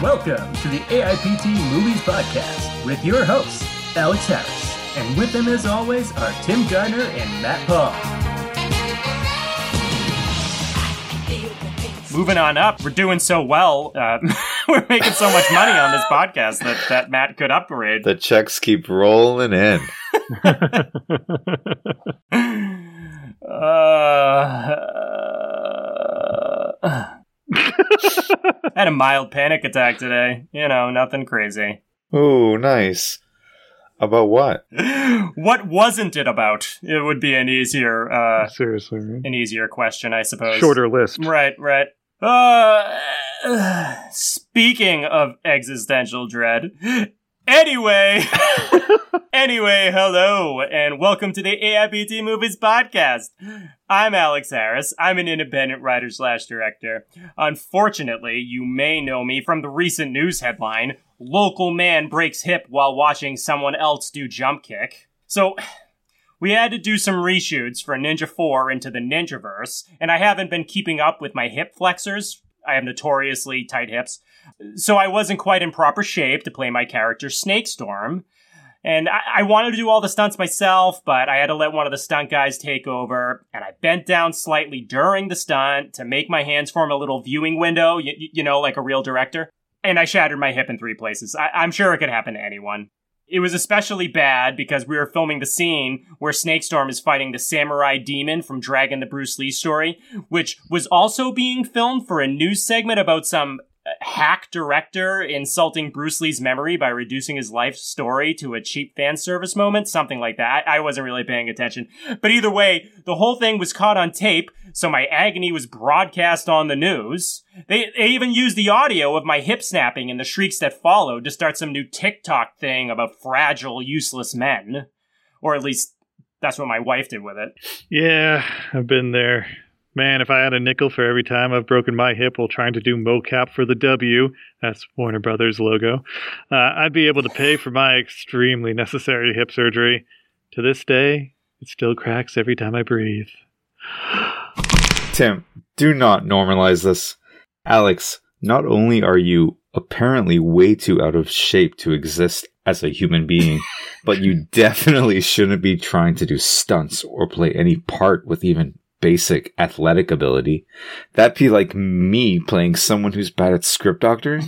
Welcome to the AIPT Movies Podcast with your hosts, Alex Harris. And with them, as always, are Tim Gardner and Matt Paul. Moving on up, we're doing so well. We're making so much money on this podcast that Matt could upgrade. The checks keep rolling in. I had a mild panic attack today. You know, nothing crazy. Oh, nice. About what? What wasn't it about? It would be an easier, seriously, right? An easier question, I suppose. Shorter list. Right. Speaking of existential dread, anyway, hello, and welcome to the AIPT Movies Podcast. I'm Alex Harris. I'm an independent writer/director. Unfortunately, you may know me from the recent news headline, "Local Man Breaks Hip While Watching Someone Else Do Jump Kick." So, we had to do some reshoots for Ninja 4 into the Ninjaverse, and I haven't been keeping up with my hip flexors. I have notoriously tight hips. So I wasn't quite in proper shape to play my character Snake Storm. And I wanted to do all the stunts myself, but I had to let one of the stunt guys take over. And I bent down slightly during the stunt to make my hands form a little viewing window, you know, like a real director. And I shattered my hip in 3 places. I'm sure it could happen to anyone. It was especially bad because we were filming the scene where Snake Storm is fighting the samurai demon from Dragon the Bruce Lee story, which was also being filmed for a news segment about some hack director insulting Bruce Lee's memory by reducing his life story to a cheap fan service moment, something like that. I wasn't really paying attention. But either way, the whole thing was caught on tape, so my agony was broadcast on the news. They even used the audio of my hip snapping and the shrieks that followed to start some new TikTok thing about fragile, useless men. Or at least, that's what my wife did with it. Yeah, I've been there. Man, if I had a nickel for every time I've broken my hip while trying to do mocap for the W, that's Warner Brothers logo, I'd be able to pay for my extremely necessary hip surgery. To this day, it still cracks every time I breathe. Tim, do not normalize this. Alex, not only are you apparently way too out of shape to exist as a human being, but you definitely shouldn't be trying to do stunts or play any part with even basic athletic ability. That'd be like me playing someone who's bad at script doctoring.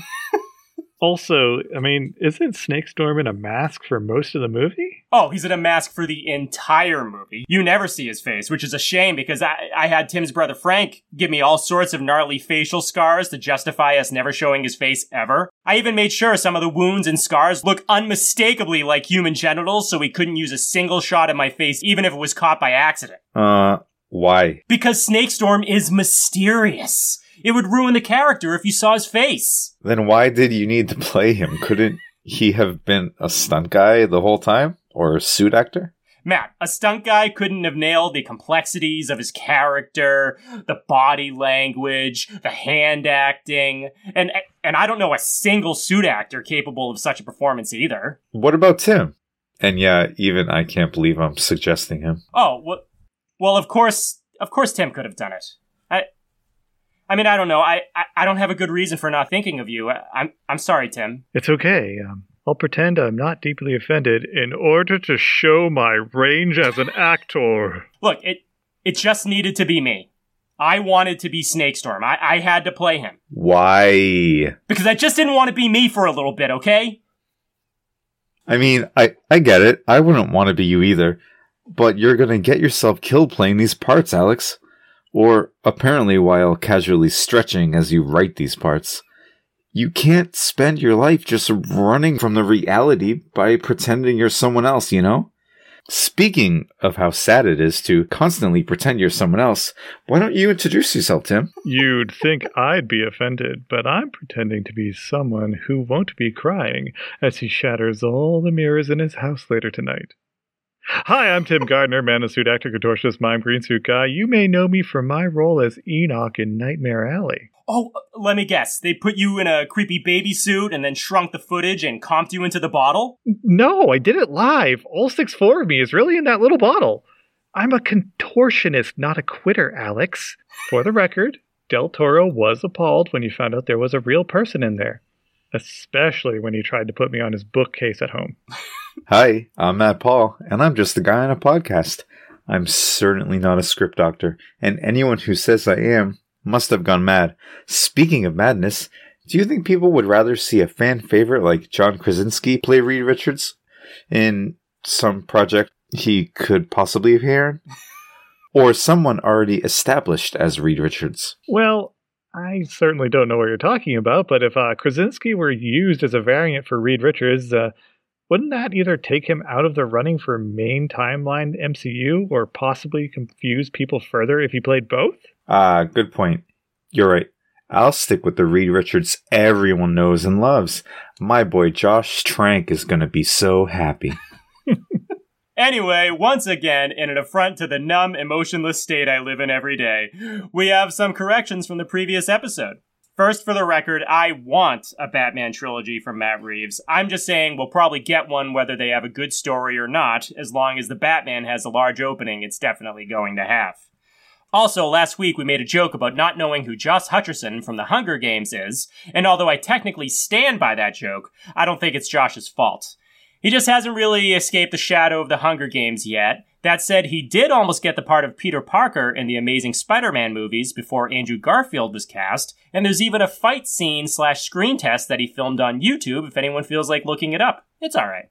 Also, I mean, isn't Snake Storm in a mask for most of the movie? Oh, he's in a mask for the entire movie. You never see his face, which is a shame because I had Tim's brother Frank give me all sorts of gnarly facial scars to justify us never showing his face ever. I even made sure some of the wounds and scars look unmistakably like human genitals, so he couldn't use a single shot of my face, even if it was caught by accident. Why? Because Snake Storm is mysterious. It would ruin the character if you saw his face. Then why did you need to play him? Couldn't he have been a stunt guy the whole time? Or a suit actor? Matt, a stunt guy couldn't have nailed the complexities of his character, the body language, the hand acting, and I don't know a single suit actor capable of such a performance either. What about Tim? And yeah, even I can't believe I'm suggesting him. Oh, well... Well, of course Tim could have done it. I mean, I don't know. I don't have a good reason for not thinking of you. I'm sorry, Tim. It's okay. I'll pretend I'm not deeply offended in order to show my range as an actor. Look, it just needed to be me. I wanted to be Snake Storm. I had to play him. Why? Because I just didn't want to be me for a little bit, okay? I mean, I get it. I wouldn't want to be you either. But you're going to get yourself killed playing these parts, Alex. Or, apparently while casually stretching as you write these parts. You can't spend your life just running from the reality by pretending you're someone else, you know? Speaking of how sad it is to constantly pretend you're someone else, why don't you introduce yourself, Tim? You'd think I'd be offended, but I'm pretending to be someone who won't be crying as he shatters all the mirrors in his house later tonight. Hi, I'm Tim Gardner, man of suit, actor, contortionist, mime, green suit guy. You may know me from my role as Enoch in Nightmare Alley. Oh, let me guess. They put you in a creepy baby suit and then shrunk the footage and comped you into the bottle? No, I did it live. All 6'4" of me is really in that little bottle. I'm a contortionist, not a quitter, Alex. For the record, Del Toro was appalled when he found out there was a real person in there. especially when he tried to put me on his bookcase at home. Hi, I'm Matt Paul, and I'm just the guy on a podcast. I'm certainly not a script doctor, and anyone who says I am must have gone mad. Speaking of madness, do you think people would rather see a fan favorite like John Krasinski play Reed Richards in some project he could possibly appear in? Or someone already established as Reed Richards? Well, I certainly don't know what you're talking about, but if Krasinski were used as a variant for Reed Richards, wouldn't that either take him out of the running for main timeline MCU or possibly confuse people further if he played both? Good point. You're right. I'll stick with the Reed Richards everyone knows and loves. My boy Josh Trank is going to be so happy. Anyway, once again, in an affront to the numb, emotionless state I live in every day, we have some corrections from the previous episode. First, for the record, I want a Batman trilogy from Matt Reeves. I'm just saying we'll probably get one whether they have a good story or not. As long as the Batman has a large opening, it's definitely going to have. Also, last week we made a joke about not knowing who Josh Hutcherson from The Hunger Games is, and although I technically stand by that joke, I don't think it's Josh's fault. He just hasn't really escaped the shadow of The Hunger Games yet. That said, he did almost get the part of Peter Parker in the Amazing Spider-Man movies before Andrew Garfield was cast, and there's even a fight scene / screen test that he filmed on YouTube if anyone feels like looking it up. It's alright.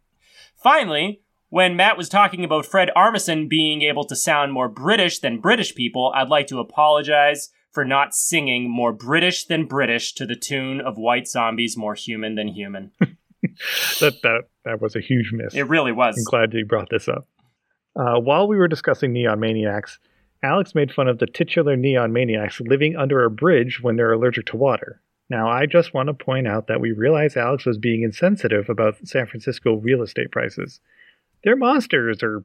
Finally, when Matt was talking about Fred Armisen being able to sound more British than British people, I'd like to apologize for not singing more British than British to the tune of White Zombies, More Human than Human. That was a huge miss. It really was. I'm glad you brought this up. While we were discussing Neon Maniacs, Alex made fun of the titular Neon Maniacs living under a bridge when they're allergic to water. Now, I just want to point out that we realize Alex was being insensitive about San Francisco real estate prices. They're monsters or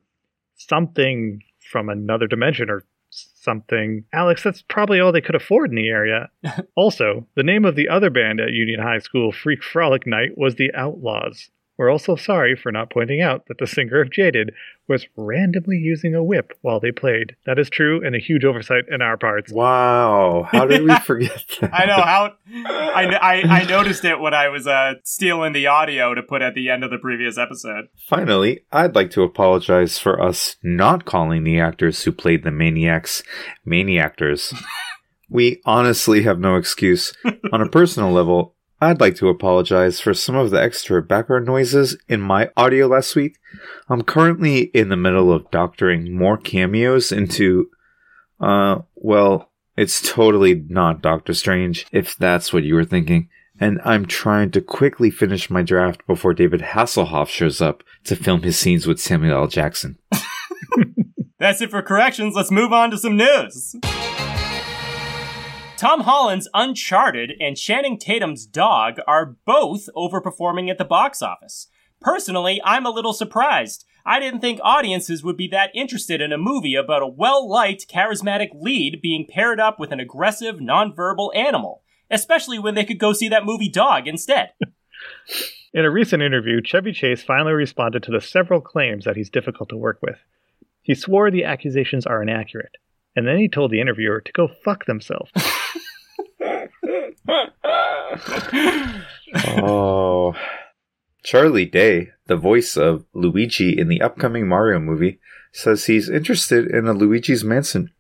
something from another dimension or something. Alex, that's probably all they could afford in the area. Also, the name of the other band at Union High School, Freak Frolic Night, was the Outlaws. We're also sorry for not pointing out that the singer of Jaded was randomly using a whip while they played. That is true and a huge oversight in our parts. Wow. How did we forget that? I know. I noticed it when I was stealing the audio to put at the end of the previous episode. Finally, I'd like to apologize for us not calling the actors who played the Maniacs, Maniactors. We honestly have no excuse. On a personal level, I'd like to apologize for some of the extra background noises in my audio last week. I'm currently in the middle of doctoring more cameos into, it's totally not Doctor Strange, if that's what you were thinking. And I'm trying to quickly finish my draft before David Hasselhoff shows up to film his scenes with Samuel L. Jackson. That's it for corrections. Let's move on to some news. Tom Holland's Uncharted and Channing Tatum's Dog are both overperforming at the box office. Personally, I'm a little surprised. I didn't think audiences would be that interested in a movie about a well-liked, charismatic lead being paired up with an aggressive, nonverbal animal, especially when they could go see that movie Dog instead. In a recent interview, Chevy Chase finally responded to the several claims that he's difficult to work with. He swore the accusations are inaccurate, and then he told the interviewer to go fuck themselves. Oh. Charlie Day, the voice of Luigi in the upcoming Mario movie, says he's interested in a Luigi's Mansion.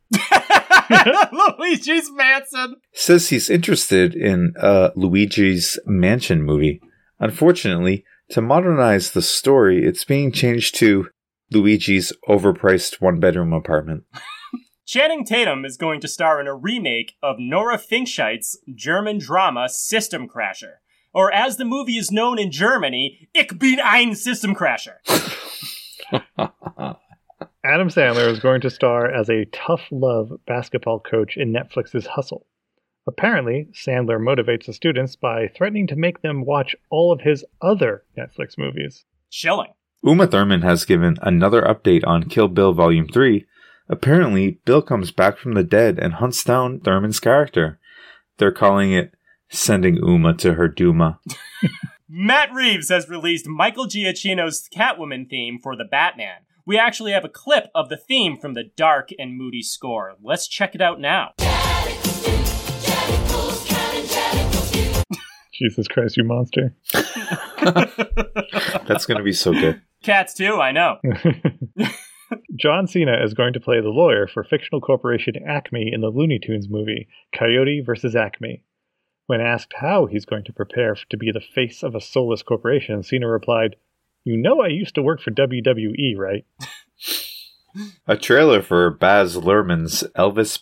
Luigi's Mansion! Says he's interested in a Luigi's Mansion movie. Unfortunately, to modernize the story, it's being changed to Luigi's overpriced one-bedroom apartment. Channing Tatum is going to star in a remake of Nora Finkscheid's German drama System Crasher, or as the movie is known in Germany, Ich bin ein System Crasher. Adam Sandler is going to star as a tough love basketball coach in Netflix's Hustle. Apparently, Sandler motivates the students by threatening to make them watch all of his other Netflix movies. Chilling. Uma Thurman has given another update on Kill Bill Volume 3. Apparently, Bill comes back from the dead and hunts down Thurman's character. They're calling it Sending Uma to Her Duma. Matt Reeves has released Michael Giacchino's Catwoman theme for The Batman. We actually have a clip of the theme from the dark and moody score. Let's check it out now. Jesus Christ, you monster. That's going to be so good. Cats too, I know. John Cena is going to play the lawyer for fictional corporation Acme in the Looney Tunes movie, Coyote vs. Acme. When asked how he's going to prepare to be the face of a soulless corporation, Cena replied, "You know I used to work for WWE, right?" A trailer for Baz Luhrmann's Elvis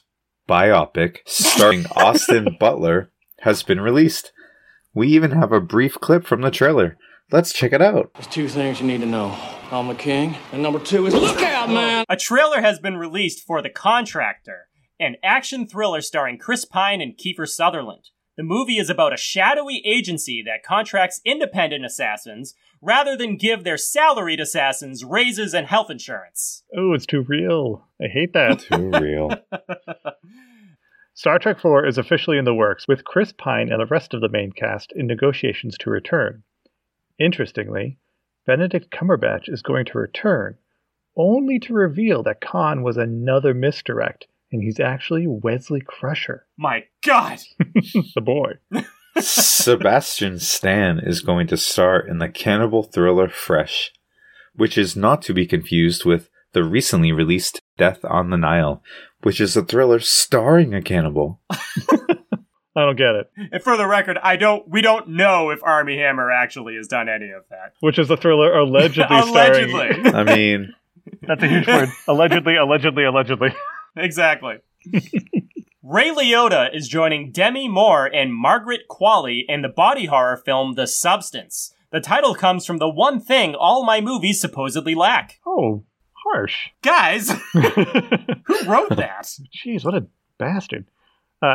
biopic starring Austin Butler has been released. We even have a brief clip from the trailer. Let's check it out. There's two things you need to know. I'm the king, and number two is look out, man! A trailer has been released for The Contractor, an action thriller starring Chris Pine and Kiefer Sutherland. The movie is about a shadowy agency that contracts independent assassins rather than give their salaried assassins raises and health insurance. Oh, it's too real. I hate that. Too real. Star Trek IV is officially in the works, with Chris Pine and the rest of the main cast in negotiations to return. Interestingly, Benedict Cumberbatch is going to return, only to reveal that Khan was another misdirect, and he's actually Wesley Crusher. My God! The boy. Sebastian Stan is going to star in the cannibal thriller Fresh, which is not to be confused with the recently released Death on the Nile, which is a thriller starring a cannibal. I don't get it. And for the record, we don't know if Armie Hammer actually has done any of that. Which is a thriller allegedly. Starring... I mean... That's a huge word. Allegedly. Exactly. Ray Liotta is joining Demi Moore and Margaret Qualley in the body horror film The Substance. The title comes from the one thing all my movies supposedly lack. Oh, harsh. Guys! Who wrote that? Jeez, what a bastard.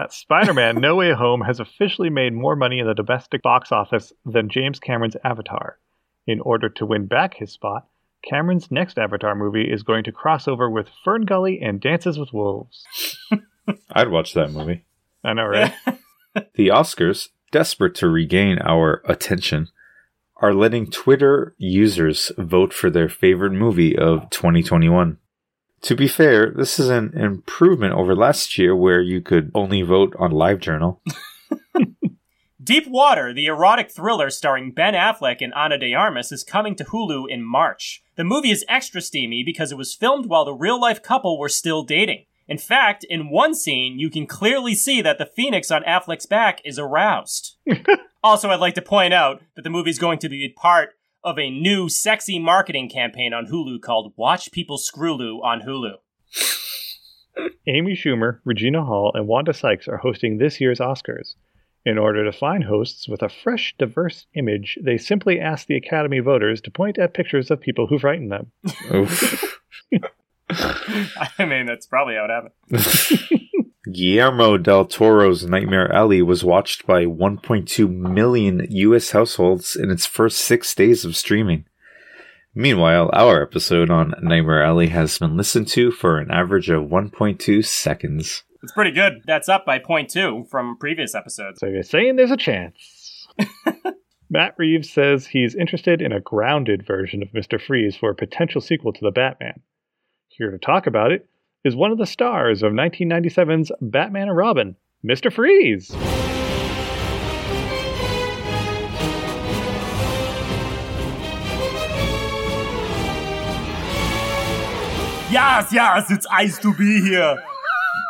Spider-Man No Way Home has officially made more money in the domestic box office than James Cameron's Avatar. In order to win back his spot, Cameron's next Avatar movie is going to cross over with Ferngully and Dances with Wolves. I'd watch that movie. I know, right? The Oscars, desperate to regain our attention, are letting Twitter users vote for their favorite movie of 2021. To be fair, this is an improvement over last year where you could only vote on LiveJournal. Deep Water, the erotic thriller starring Ben Affleck and Ana de Armas, is coming to Hulu in March. The movie is extra steamy because it was filmed while the real-life couple were still dating. In fact, in one scene, you can clearly see that the phoenix on Affleck's back is aroused. Also, I'd like to point out that the movie is going to be part of a new sexy marketing campaign on Hulu called Watch People Screw-Loo on Hulu. Amy Schumer, Regina Hall, and Wanda Sykes are hosting this year's Oscars. In order to find hosts with a fresh, diverse image, they simply asked the Academy voters to point at pictures of people who frighten them. Oof. I mean, that's probably how it happened. Guillermo del Toro's Nightmare Alley was watched by 1.2 million U.S. households in its first 6 days of streaming. Meanwhile, our episode on Nightmare Alley has been listened to for an average of 1.2 seconds. It's pretty good. That's up by 0.2 from previous episodes. So you're saying there's a chance. Matt Reeves says he's interested in a grounded version of Mr. Freeze for a potential sequel to The Batman. Here to talk about it is one of the stars of 1997's Batman and Robin, Mr. Freeze. Yes, it's nice to be here.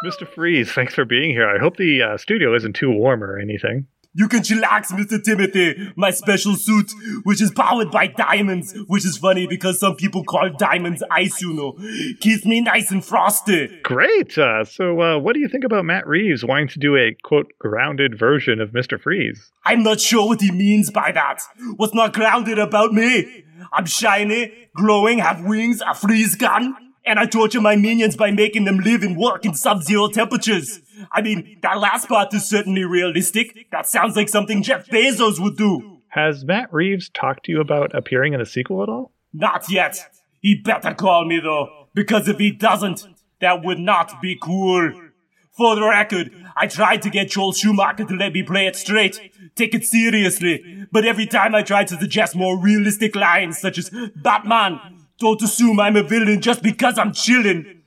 Mr. Freeze, thanks for being here. I hope the studio isn't too warm or anything. You can chillax, Mr. Timothy, my special suit, which is powered by diamonds, which is funny because some people call diamonds ice, you know. Keeps me nice and frosty. Great. So what do you think about Matt Reeves wanting to do a, quote, grounded version of Mr. Freeze? I'm not sure what he means by that. What's not grounded about me? I'm shiny, glowing, have wings, a freeze gun. And I torture my minions by making them live and work in sub-zero temperatures. I mean, that last part is certainly realistic. That sounds like something Jeff Bezos would do. Has Matt Reeves talked to you about appearing in a sequel at all? Not yet. He better call me, though, because if he doesn't, that would not be cool. For the record, I tried to get Joel Schumacher to let me play it straight, take it seriously, but every time I tried to suggest more realistic lines, such as Batman, don't assume I'm a villain just because I'm chillin'.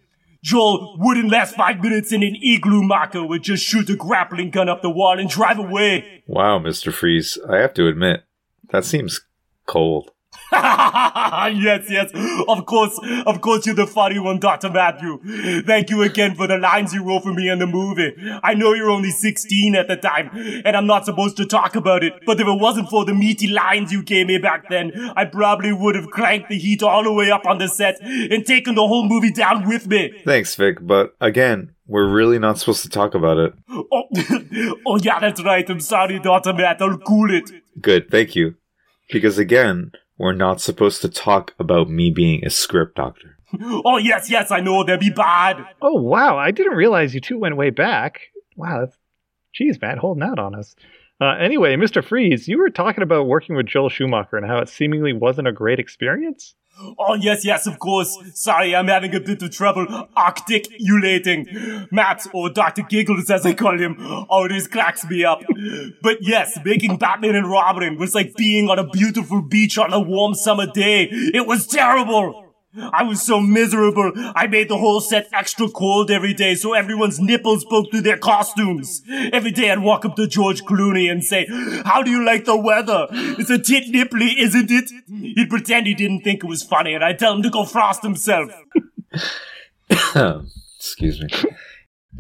Joel wouldn't last 5 minutes in an igloo maka, would just shoot a grappling gun up the wall and drive away. Wow, Mr. Freeze, I have to admit, that seems cold. Yes, of course you're the funny one, Dr. Matthew. Thank you again for the lines you wrote for me in the movie. I know you're only 16 at the time, and I'm not supposed to talk about it, but if it wasn't for the meaty lines you gave me back then, I probably would have cranked the heat all the way up on the set and taken the whole movie down with me. Thanks, Vic, but again, we're really not supposed to talk about it. Oh yeah, that's right. I'm sorry, Dr. Matt. I'll cool it. Good, thank you. Because again, we're not supposed to talk about me being a script doctor. Oh, yes, I know. That'd be bad. Oh, wow. I didn't realize you two went way back. Wow. Jeez, Matt, holding out on us. Anyway, Mr. Freeze, you were talking about working with Joel Schumacher and how it seemingly wasn't a great experience? Oh, yes, of course. Sorry, I'm having a bit of trouble articulating. Matt, or Dr. Giggles as I call him, always cracks me up. But yes, making Batman and Robin was like being on a beautiful beach on a warm summer day. It was terrible. I was so miserable, I made the whole set extra cold every day so everyone's nipples poked through their costumes. Every day I'd walk up to George Clooney and say, "How do you like the weather? It's a tit nipply, isn't it?" He'd pretend he didn't think it was funny and I'd tell him to go frost himself. Excuse me.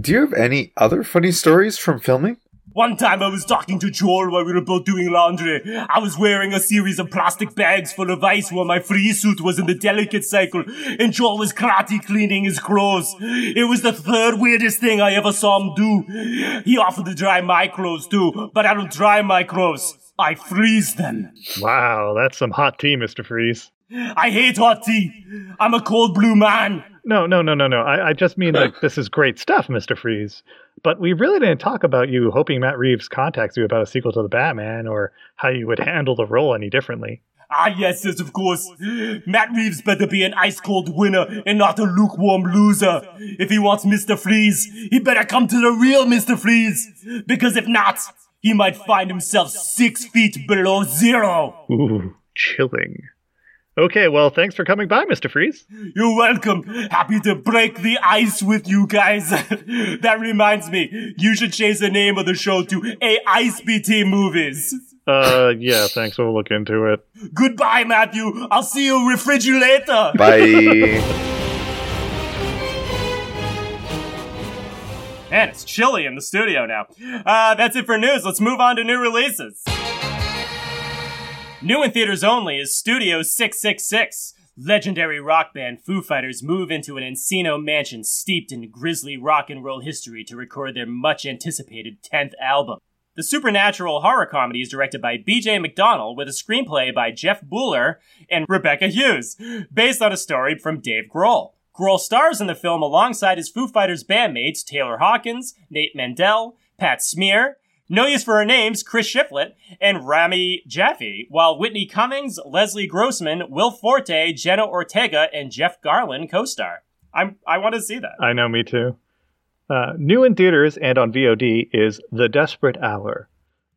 Do you have any other funny stories from filming? One time I was talking to Joel while we were both doing laundry. I was wearing a series of plastic bags full of ice while my free suit was in the delicate cycle, and Joel was karate cleaning his clothes. It was the third weirdest thing I ever saw him do. He offered to dry my clothes too, but I don't dry my clothes. I freeze them. Wow, that's some hot tea, Mr. Freeze. I hate hot tea. I'm a cold blue man. No. I just mean like this is great stuff, Mr. Freeze. But we really didn't talk about you hoping Matt Reeves contacts you about a sequel to The Batman or how you would handle the role any differently. Ah, yes, of course. Matt Reeves better be an ice-cold winner and not a lukewarm loser. If he wants Mr. Freeze, he better come to the real Mr. Freeze. Because if not, he might find himself 6 feet below zero. Ooh, chilling. Okay, well, thanks for coming by, Mr. Freeze. You're welcome. Happy to break the ice with you guys. That reminds me, you should change the name of the show to IceBT Movies. Yeah, thanks. We'll look into it. Goodbye, Matthew. I'll see you refrigerator. Bye. Man, it's chilly in the studio now. That's it for news. Let's move on to new releases. New in theaters only is Studio 666. Legendary rock band Foo Fighters move into an Encino mansion steeped in grisly rock and roll history to record their much-anticipated 10th album. The supernatural horror comedy is directed by B.J. McDonnell with a screenplay by Jeff Buhler and Rebecca Hughes, based on a story from Dave Grohl. Grohl stars in the film alongside his Foo Fighters bandmates Taylor Hawkins, Nate Mendel, Pat Smear, No Use for Her Name's Chris Shiflett, and Rami Jaffe, while Whitney Cummings, Leslie Grossman, Will Forte, Jenna Ortega, and Jeff Garland co-star. I want to see that. I know, me too. New in theaters and on VOD is The Desperate Hour.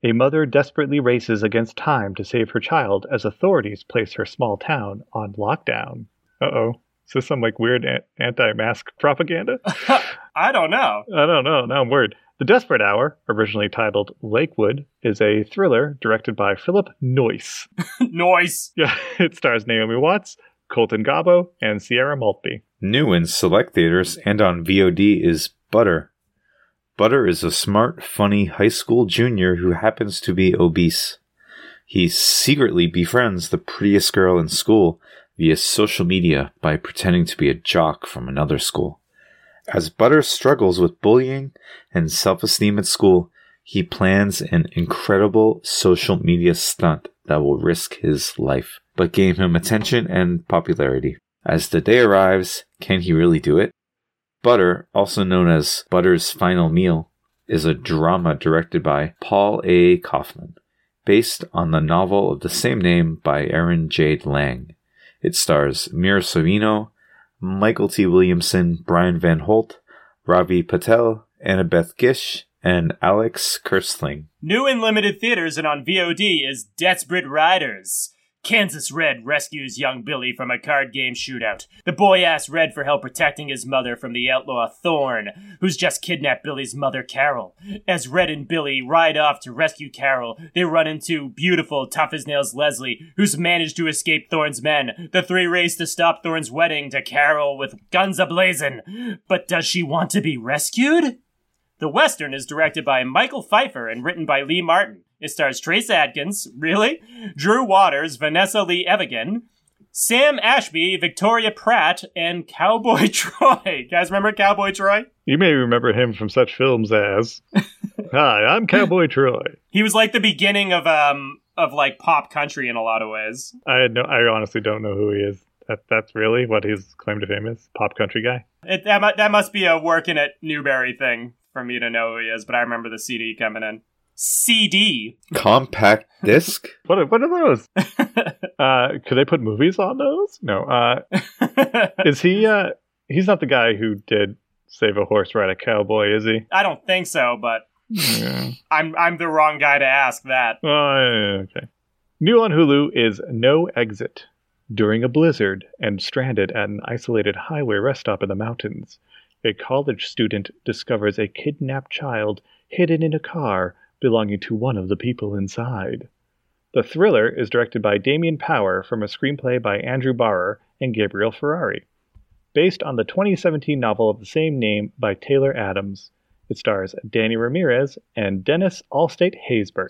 A mother desperately races against time to save her child as authorities place her small town on lockdown. Uh-oh. Is this some like weird anti-mask propaganda? I don't know. Now I'm worried. The Desperate Hour, originally titled Lakewood, is a thriller directed by Philip Noyce. Noyce! Yeah, it stars Naomi Watts, Colton Gabbo, and Sierra Maltby. New in select theaters and on VOD is Butter. Butter is a smart, funny high school junior who happens to be obese. He secretly befriends the prettiest girl in school via social media by pretending to be a jock from another school. As Butter struggles with bullying and self-esteem at school, he plans an incredible social media stunt that will risk his life, but gain him attention and popularity. As the day arrives, can he really do it? Butter, also known as Butter's Final Meal, is a drama directed by Paul A. Kaufman, based on the novel of the same name by Erin Jade Lang. It stars Mira Sorvino, Michael T. Williamson, Brian Van Holt, Ravi Patel, Annabeth Gish, and Alex Kirstling. New in limited theaters and on VOD is Desperate Riders. Kansas Red rescues young Billy from a card game shootout. The boy asks Red for help protecting his mother from the outlaw Thorn, who's just kidnapped Billy's mother, Carol. As Red and Billy ride off to rescue Carol, they run into beautiful, tough-as-nails Leslie, who's managed to escape Thorn's men. The three race to stop Thorn's wedding to Carol with guns a-blazing. But does she want to be rescued? The Western is directed by Michael Pfeiffer and written by Lee Martin. It stars Trace Adkins, really? Drew Waters, Vanessa Lee Evigan, Sam Ashby, Victoria Pratt, and Cowboy Troy. You guys remember Cowboy Troy? You may remember him from such films as... Hi, I'm Cowboy Troy. He was like the beginning of pop country in a lot of ways. I honestly don't know who he is. That's really what his claim to fame is? Pop country guy? That must be a working at Newberry thing for me to know who he is, but I remember the CD coming in. CD. Compact disc? What are those? Could they put movies on those? No. Is he... he's not the guy who did Save a Horse, Ride a Cowboy, is he? I don't think so, but... Yeah. I'm the wrong guy to ask that. Okay. New on Hulu is No Exit. During a blizzard and stranded at an isolated highway rest stop in the mountains, a college student discovers a kidnapped child hidden in a car belonging to one of the people inside. The thriller is directed by Damien Power from a screenplay by Andrew Barrer and Gabriel Ferrari. Based on the 2017 novel of the same name by Taylor Adams, it stars Danny Ramirez and Dennis Allstate Haysbert.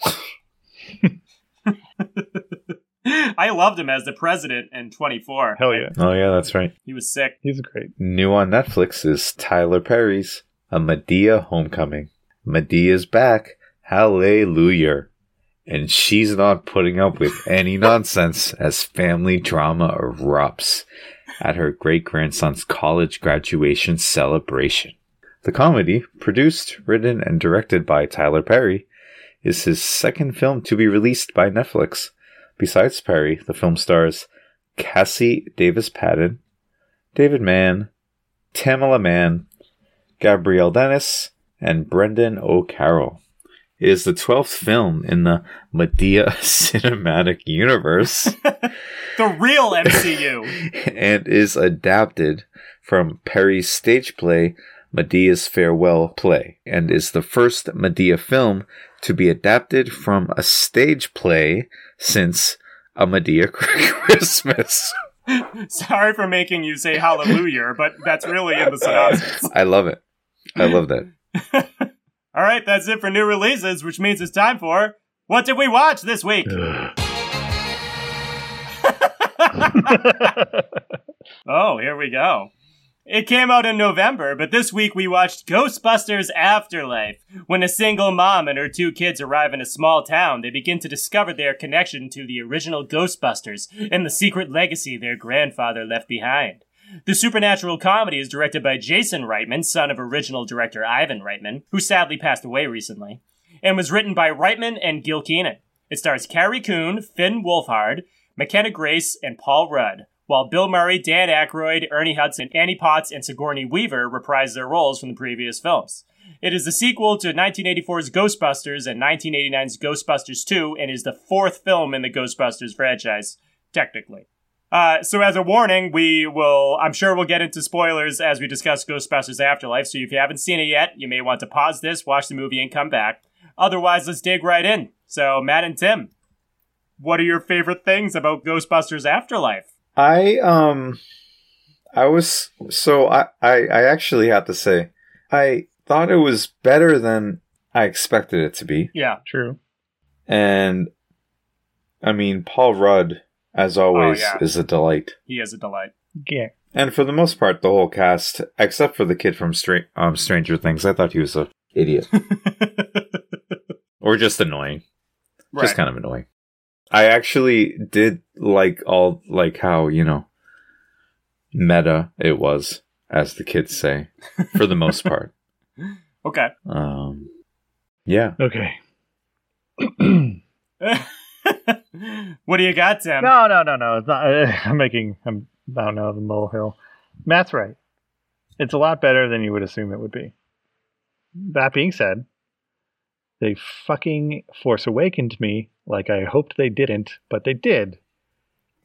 I loved him as the president in 24. Hell yeah. Oh yeah, that's right. He was sick. He's great. New on Netflix is Tyler Perry's A Madea Homecoming. Madea's back. Hallelujah. And she's not putting up with any nonsense as family drama erupts at her great-grandson's college graduation celebration. The comedy, produced, written, and directed by Tyler Perry, is his second film to be released by Netflix. Besides Perry, the film stars Cassie Davis-Padden, David Mann, Tamela Mann, Gabrielle Dennis, and Brendan O'Carroll. It is the 12th film in the Madea cinematic universe. The real MCU! And is adapted from Perry's stage play, Madea's Farewell Play, and is the first Madea film to be adapted from a stage play since A Madea Christmas. Sorry for making you say hallelujah, but that's really in the synopsis. I love it. I love that. All right, that's it for new releases, which means it's time for What Did We Watch This Week? Oh, here we go. It came out in November, but this week we watched Ghostbusters Afterlife. When a single mom and her two kids arrive in a small town, they begin to discover their connection to the original Ghostbusters and the secret legacy their grandfather left behind. The supernatural comedy is directed by Jason Reitman, son of original director Ivan Reitman, who sadly passed away recently, and was written by Reitman and Gil Keenan. It stars Carrie Coon, Finn Wolfhard, McKenna Grace, and Paul Rudd, while Bill Murray, Dan Aykroyd, Ernie Hudson, Annie Potts, and Sigourney Weaver reprise their roles from the previous films. It is the sequel to 1984's Ghostbusters and 1989's Ghostbusters 2, and is the fourth film in the Ghostbusters franchise, technically. So as a warning, I'm sure we'll get into spoilers as we discuss Ghostbusters Afterlife, so if you haven't seen it yet, you may want to pause this, watch the movie, and come back. Otherwise, let's dig right in. So, Matt and Tim, what are your favorite things about Ghostbusters Afterlife? I actually have to say, I thought it was better than I expected it to be. Yeah, true. And, I mean, Paul Rudd, as always, is a delight. He is a delight. Yeah. And for the most part, the whole cast, except for the kid from Stranger Things, I thought he was an idiot. Or just annoying. Right. Just kind of annoying. I actually did like how, meta it was, as the kids say, for the most part. Okay. Yeah. Okay. What do you got, Tim? No. It's not. I'm bowing out of the molehill. Matt's right. It's a lot better than you would assume it would be. That being said, they fucking Force Awakened me like I hoped they didn't, but they did.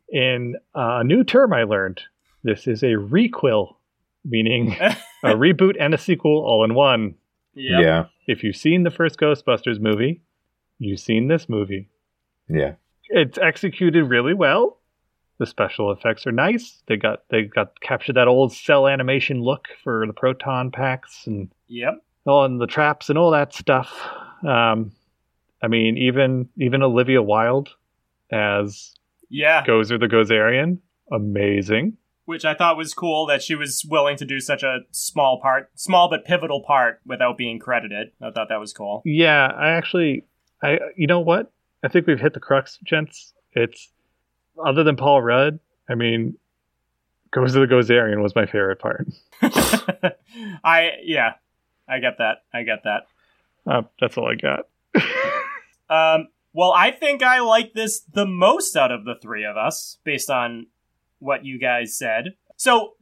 in a new term I learned. This is a requel, meaning a reboot and a sequel all in one. Yep. Yeah. If you've seen the first Ghostbusters movie, you've seen this movie. Yeah. It's executed really well. The special effects are nice. They got captured that old cell animation look for the proton packs and yep, on the traps and all that stuff. I mean, even Olivia Wilde as Gozer the Gozerian, amazing. Which I thought was cool that she was willing to do such a small but pivotal part without being credited. I thought that was cool. Yeah, I you know what? I think we've hit the crux, gents. It's other than Paul Rudd, I mean, Gozer the Gozerian was my favorite part. I get that. That's all I got. Well, I think I like this the most out of the three of us, based on what you guys said. So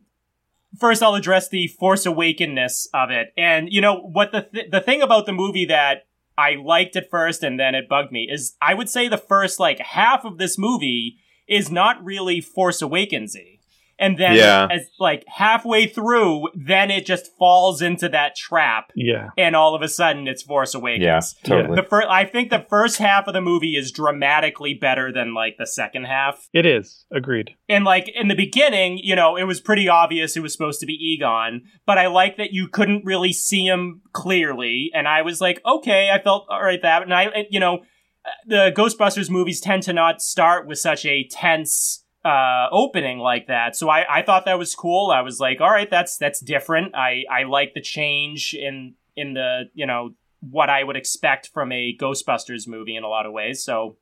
first I'll address the Force Awakenness of it. And you know what, the thing about the movie that I liked at first and then it bugged me is I would say the first like half of this movie is not really Force Awakensy. And then as like halfway through, then it just falls into that trap. Yeah. And all of a sudden it's Force Awakens. Yeah, totally. I think the first half of the movie is dramatically better than like the second half. It is. Agreed. And like in the beginning, you know, it was pretty obvious it was supposed to be Egon, but I like that you couldn't really see him clearly. And I was like, okay, I felt all right that. And the Ghostbusters movies tend to not start with such a tense opening like that. So I thought that was cool. I was like, all right, that's different. I like the change in the, you know, what I would expect from a Ghostbusters movie in a lot of ways. So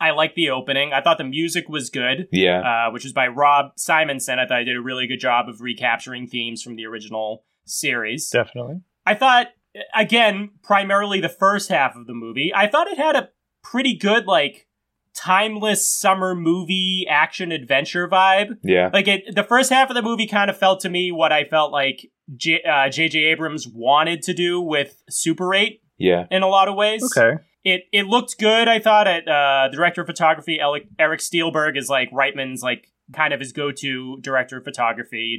I like the opening. I thought the music was good. Yeah. Which is by Rob Simonson. I thought he did a really good job of recapturing themes from the original series. Definitely. I thought, again, primarily the first half of the movie, I thought it had a pretty good, like, timeless summer movie action adventure vibe. Yeah. Like the first half of the movie kind of felt to me what I felt like J.J. Abrams wanted to do with Super 8. Yeah. In a lot of ways. Okay. It looked good. I thought it, the director of photography, Eric Steelberg, is like Reitman's like kind of his go-to director of photography.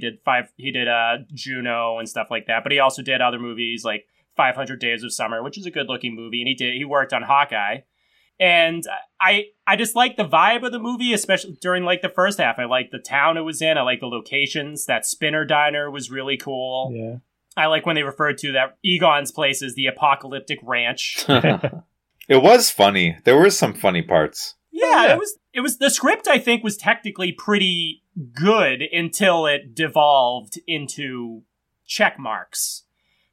He did Juno and stuff like that, but he also did other movies like 500 Days of Summer, which is a good looking movie. And he worked on Hawkeye. And I just like the vibe of the movie, especially during like the first half. I like the town it was in. I like the locations. That Spinner Diner was really cool. Yeah. I like when they referred to that Egon's place as the apocalyptic ranch. It was funny. There were some funny parts. Yeah, it was the script I think was technically pretty good until it devolved into check marks.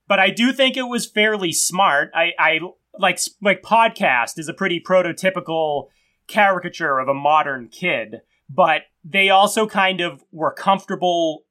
But I do think it was fairly smart. I like podcast is a pretty prototypical caricature of a modern kid, but they also kind of were comfortable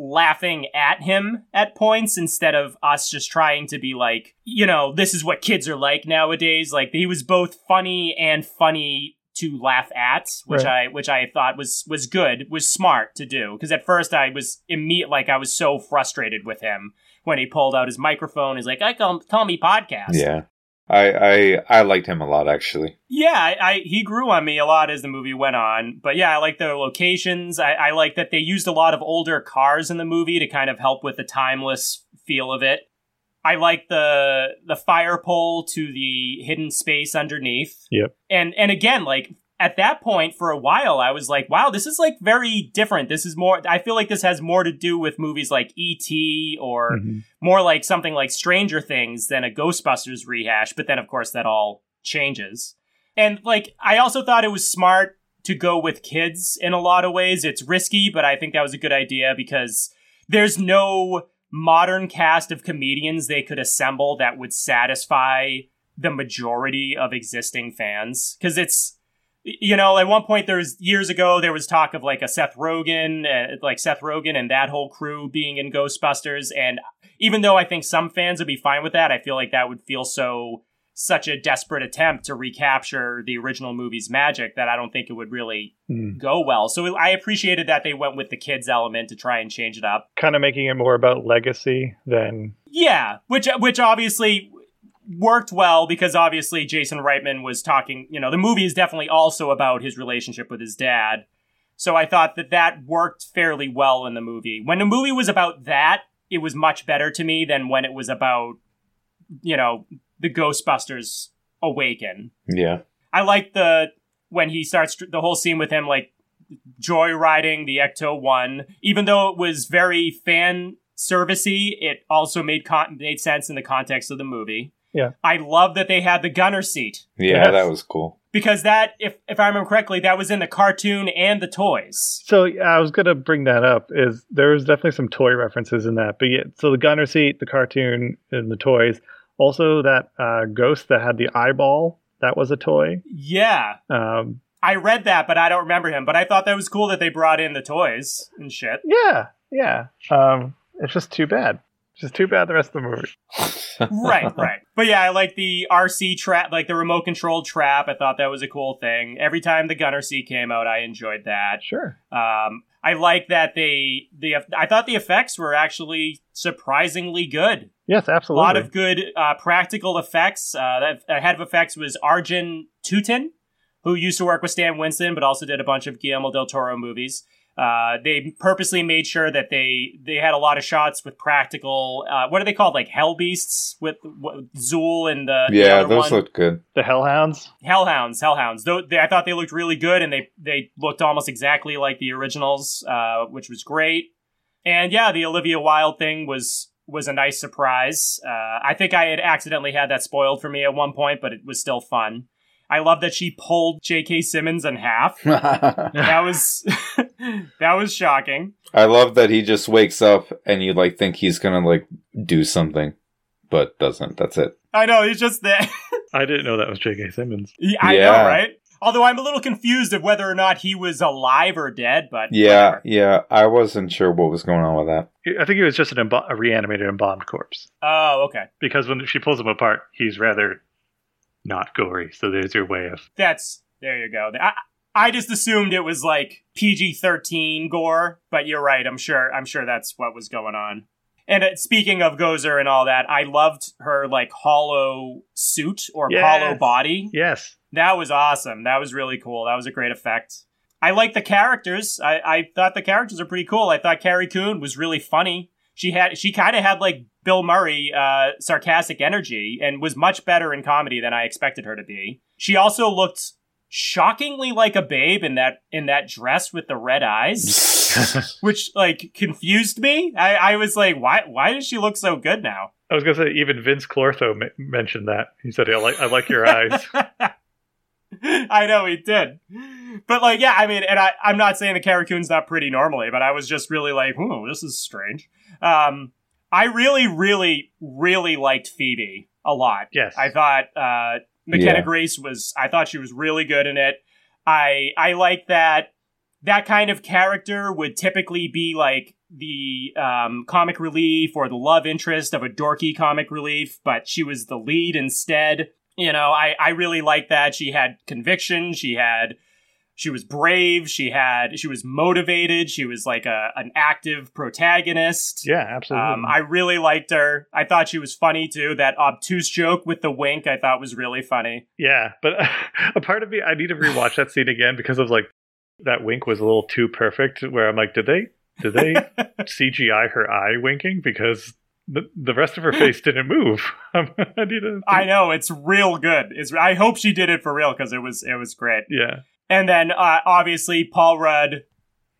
laughing at him at points instead of us just trying to be like, you know, this is what kids are like nowadays. Like he was both funny and funny to laugh at, which right. I thought was good, was smart to do. Because at first I was I was so frustrated with him when he pulled out his microphone. He's like, call me podcast. Yeah. I liked him a lot, actually. Yeah, he grew on me a lot as the movie went on. But yeah, I like their locations. I like that they used a lot of older cars in the movie to kind of help with the timeless feel of it. I like the fire pole to the hidden space underneath. Yep. And again, like at that point for a while, I was like, wow, this is like very different. This is more, I feel like this has more to do with movies like E.T. or more like something like Stranger Things than a Ghostbusters rehash. But then, of course, that all changes. And like, I also thought it was smart to go with kids in a lot of ways. It's risky, but I think that was a good idea because there's no modern cast of comedians they could assemble that would satisfy the majority of existing fans. Because it's, you know, at one point years ago, there was talk of like a Seth Rogen and that whole crew being in Ghostbusters. And even though I think some fans would be fine with that, I feel like that would feel such a desperate attempt to recapture the original movie's magic that I don't think it would really go well. So I appreciated that they went with the kids element to try and change it up. Kind of making it more about legacy than... Yeah, which obviously worked well because obviously Jason Reitman was talking, you know, the movie is definitely also about his relationship with his dad. So I thought that that worked fairly well in the movie. When the movie was about that, it was much better to me than when it was about, you know, the Ghostbusters awaken. Yeah. I like when he starts the whole scene with him, like, joyriding the Ecto-1. Even though it was very fan servicey, it also made sense in the context of the movie. Yeah. I love that they had the gunner seat. Yeah, yes. That was cool. Because that, if I remember correctly, that was in the cartoon and the toys. So I was going to bring that up. Is there was definitely some toy references in that. But yeah, so the gunner seat, the cartoon, and the toys. Also, that ghost that had the eyeball, that was a toy. Yeah. I read that, but I don't remember him. But I thought that was cool that they brought in the toys and shit. Yeah, yeah. It's just too bad. It's just too bad the rest of the movie. Right. But yeah, I like the RC trap, like the remote-controlled trap. I thought that was a cool thing. Every time the Gunner Seat came out, I enjoyed that. Sure. I like that I thought the effects were actually surprisingly good. Yes, absolutely. A lot of good practical effects. That head of effects was Arjun Tutin, who used to work with Stan Winston, but also did a bunch of Guillermo del Toro movies. They purposely made sure that they had a lot of shots with practical, what are they called? Like hell beasts with Zool and the Yeah, the other those one. Looked good. The Hellhounds? Hellhounds. I thought they looked really good, and they looked almost exactly like the originals, which was great. And yeah, the Olivia Wilde thing was a nice surprise. I think I had accidentally had that spoiled for me at one point, but it was still fun. I love that she pulled J.K. Simmons in half. That was shocking. I love that he just wakes up and you like think he's gonna like do something, but doesn't. That's it. I know, he's just there. I didn't know that was J.K. Simmons. I know, right? Although I'm a little confused of whether or not he was alive or dead, but whatever. I wasn't sure what was going on with that. I think he was just a reanimated embalmed corpse. Oh, okay. Because when she pulls him apart, he's rather not gory, so there's your way of... There you go. I just assumed it was like PG-13 gore, but you're right, I'm sure that's what was going on. And speaking of Gozer and all that, I loved her like hollow suit or hollow body. Yes. That was awesome. That was really cool. That was a great effect. I like the characters. I thought the characters are pretty cool. I thought Carrie Coon was really funny. She kind of had like Bill Murray sarcastic energy and was much better in comedy than I expected her to be. She also looked shockingly like a babe in that dress with the red eyes, which like confused me. I was like, why does she look so good now? I was going to say, even Vince Clortho mentioned that. He said, I like your eyes. I know he did. But like, yeah, I mean, and I'm not saying the Carrie Coon's not pretty normally, but I was just really like, this is strange. I really, really, really liked Phoebe a lot. Yes. I thought McKenna Grace I thought she was really good in it. I like that kind of character would typically be like the comic relief or the love interest of a dorky comic relief, but she was the lead instead. You know, I really like that. She had conviction. She was brave. She was motivated. She was like an active protagonist. Yeah, absolutely. I really liked her. I thought she was funny too. That obtuse joke with the wink, I thought was really funny. Yeah, but a part of me, I need to rewatch that scene again because of like that wink was a little too perfect. Where I'm like, did they CGI her eye winking because the rest of her face didn't move. I know, it's real good. I hope she did it for real because it was great. Yeah. And then obviously Paul Rudd,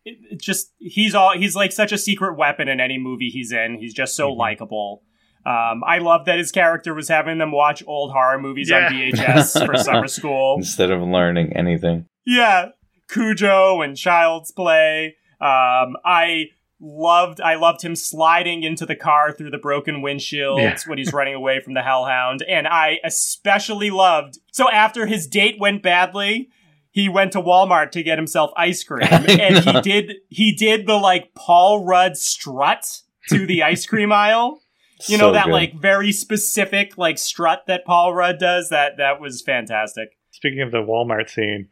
he's like such a secret weapon in any movie he's in. He's just so likable. I love that his character was having them watch old horror movies on VHS for summer school instead of learning anything. Yeah, Cujo and Child's Play. I loved him sliding into the car through the broken windshield when he's running away from the Hellhound. And I especially loved... So after his date went badly, he went to Walmart to get himself ice cream. And he did the, like, Paul Rudd strut to the ice cream aisle. You know, so that, good. Like, very specific, like, strut that Paul Rudd does? That was fantastic. Speaking of the Walmart scene,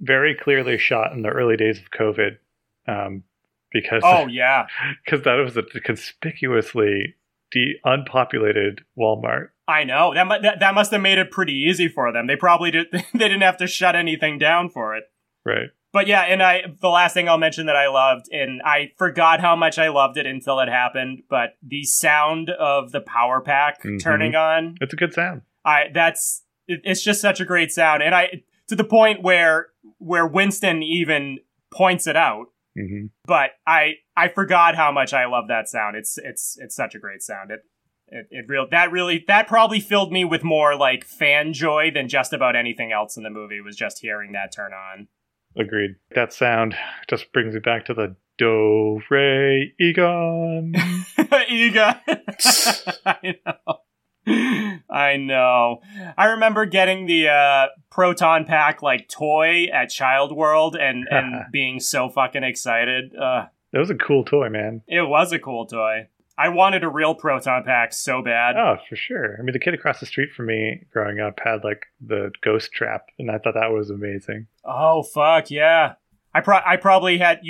very clearly shot in the early days of COVID. Because that was a conspicuously unpopulated Walmart. I know that must have made it pretty easy for them. They probably didn't have to shut anything down for it. Right. But yeah, and the last thing I'll mention that I loved, and I forgot how much I loved it until it happened, but the sound of the power pack turning on. It's a good sound. It's just such a great sound. And to the point where Winston even points it out. Mm-hmm. But I forgot how much I love that sound. It's such a great sound. That probably filled me with more like fan joy than just about anything else in the movie, was just hearing that turn on. Agreed. That sound just brings me back to the Do Re Egon. Egon. I know. I remember getting the Proton Pack like toy at Child World and being so fucking excited. That was a cool toy, man. It was a cool toy. I wanted a real Proton Pack so bad. Oh, for sure. I mean, the kid across the street from me growing up had like the Ghost Trap, and I thought that was amazing. Oh, fuck, yeah. I probably had...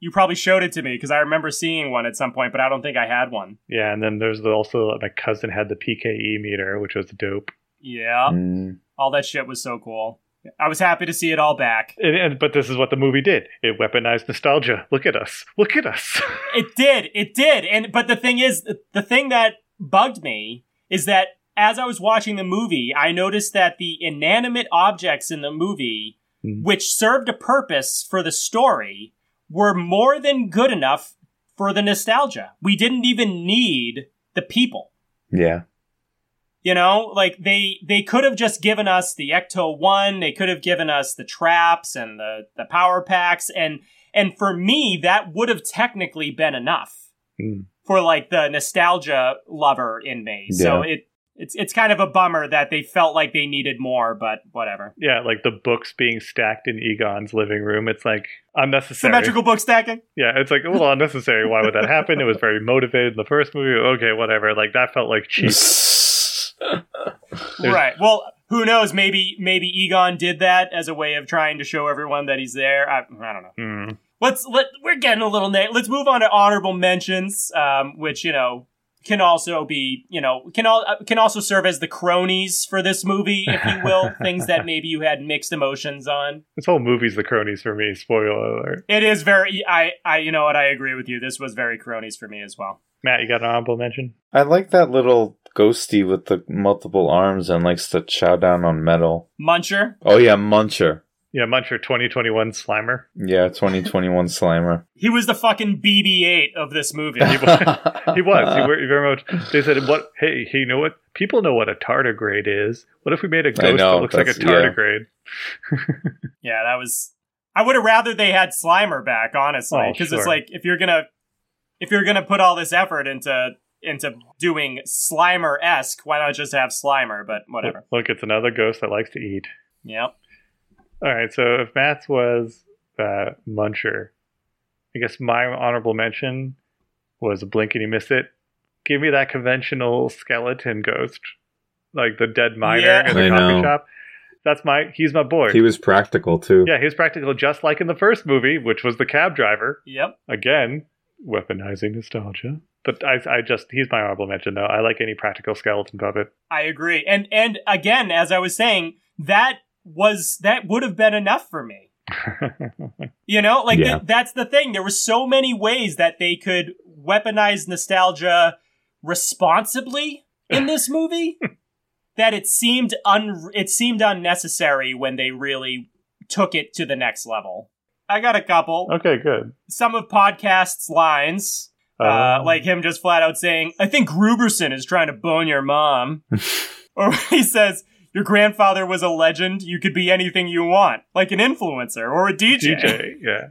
You probably showed it to me, because I remember seeing one at some point, but I don't think I had one. Yeah, and then there's also... My cousin had the PKE meter, which was dope. Yeah. Mm. All that shit was so cool. I was happy to see it all back. But this is what the movie did. It weaponized nostalgia. Look at us. It did. But the thing is, the thing that bugged me is that as I was watching the movie, I noticed that the inanimate objects in the movie, which served a purpose for the story, were more than good enough for the nostalgia. We didn't even need the people. Yeah. You know, like they could have just given us the Ecto-1, they could have given us the traps and the power packs, and for me, that would have technically been enough for like the nostalgia lover in me. Yeah. So it's kind of a bummer that they felt like they needed more, but whatever. Yeah, like the books being stacked in Egon's living room, it's like unnecessary. Symmetrical book stacking? Yeah, it's like, well, unnecessary. Why would that happen? It was very motivated in the first movie. Okay, whatever. Like that felt like cheap. Right. Well, who knows? Maybe Egon did that as a way of trying to show everyone that he's there. I don't know. We're getting a little late. Let's move on to honorable mentions, which can also be can also serve as the cronies for this movie, if you will. Things that maybe you had mixed emotions on. This whole movie's the cronies for me. Spoiler alert. It is very. I you know what? I agree with you. This was very cronies for me as well. Matt, you got an honorable mention? I like that little ghosty with the multiple arms and likes to chow down on metal. Muncher? Oh, yeah, Muncher. Yeah, Muncher, 2021 Slimer. Yeah, 2021 Slimer. He was the fucking BB-8 of this movie. He was. He very much. They said, "What? Hey, you know what? People know what a tardigrade is. What if we made a ghost that looks like a tardigrade?" Yeah, yeah, that was... I would have rather they had Slimer back, honestly. Because it's like, if you're going to... If you're going to put all this effort into doing Slimer-esque, why not just have Slimer, but whatever. Look, it's another ghost that likes to eat. Yep. All right, so if Matt's was Muncher, I guess my honorable mention was Blink and You Miss It. Give me that conventional skeleton ghost, like the dead miner in the coffee shop. He's my boy. He was practical, too. Yeah, he was practical, just like in the first movie, which was the cab driver. Yep. Again, weaponizing nostalgia, but he's my honorable mention though. I like any practical skeleton puppet. I agree, and again, as I was saying, that would have been enough for me. That's the thing. There were so many ways that they could weaponize nostalgia responsibly in this movie that it seemed unnecessary when they really took it to the next level. I got a couple. Okay, good. Some of podcast's lines, like him just flat out saying, "I think Gruberson is trying to bone your mom." Or he says, "Your grandfather was a legend. You could be anything you want, like an influencer or a DJ. Yeah.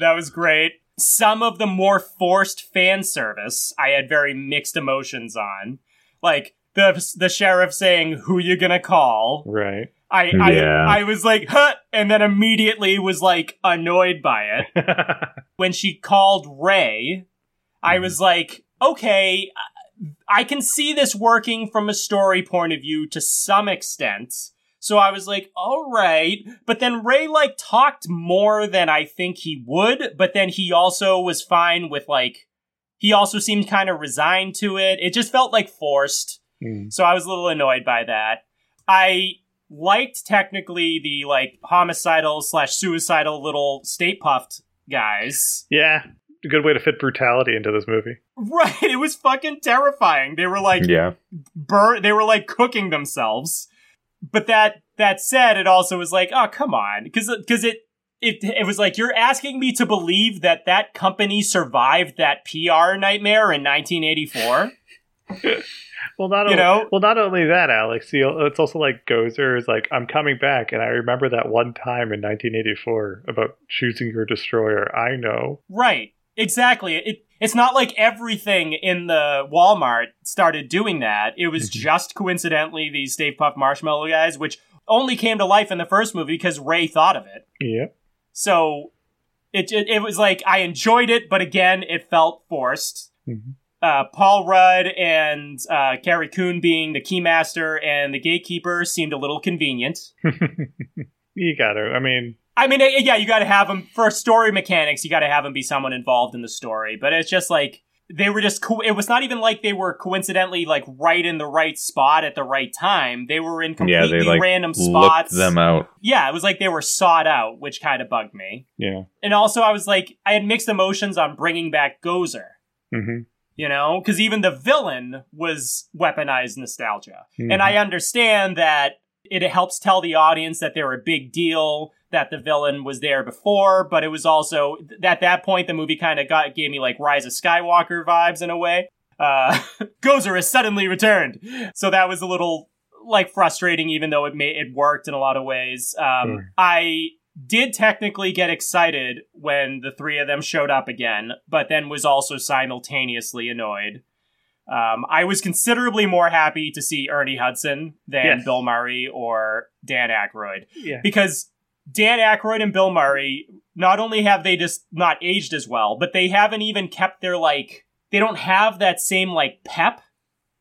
That was great. Some of the more forced fan service I had very mixed emotions on. Like the sheriff saying, "Who you gonna call?" Right. I was like, huh, and then immediately was like annoyed by it. When she called Ray, I was like, okay, I can see this working from a story point of view to some extent. So I was like, all right. But then Ray like talked more than I think he would. But then he also was fine with like, he also seemed kind of resigned to it. It just felt like forced. So I was a little annoyed by that. I liked technically the like homicidal / suicidal little state puffed guys. Yeah. A good way to fit brutality into this movie. Right. It was fucking terrifying. They were like, yeah, they were like cooking themselves. But that said, it also was like, oh, come on. Because it was like, you're asking me to believe that company survived that PR nightmare in 1984. Not only that, Alex, it's also like Gozer is like, I'm coming back. And I remember that one time in 1984 about choosing your destroyer. I know. Right. Exactly. It's not like everything in the Walmart started doing that. It was just coincidentally these Stay Puft Marshmallow guys, which only came to life in the first movie because Ray thought of it. Yeah. So it was like, I enjoyed it, but again, it felt forced. Mm-hmm. Paul Rudd and Carrie Coon being the keymaster and the gatekeeper seemed a little convenient. You got to. I mean, yeah, you got to have them for story mechanics. You got to have them be someone involved in the story. But it's just like they were just it was not even like they were coincidentally like right in the right spot at the right time. They were in completely random spots. Looked them out. Yeah, it was like they were sought out, which kind of bugged me. Yeah. And also I was like, I had mixed emotions on bringing back Gozer. Mm-hmm. You know, because even the villain was weaponized nostalgia. Mm-hmm. And I understand that it helps tell the audience that they're a big deal, that the villain was there before, but it was also, at that point, the movie kind of gave me, like, Rise of Skywalker vibes in a way. Gozer has suddenly returned! So that was a little, like, frustrating, even though it worked in a lot of ways. I did technically get excited when the three of them showed up again, but then was also simultaneously annoyed. I was considerably more happy to see Ernie Hudson than Bill Murray or Dan Aykroyd. Yeah. Because Dan Aykroyd and Bill Murray, not only have they just not aged as well, but they haven't even kept their, like, they don't have that same, like, pep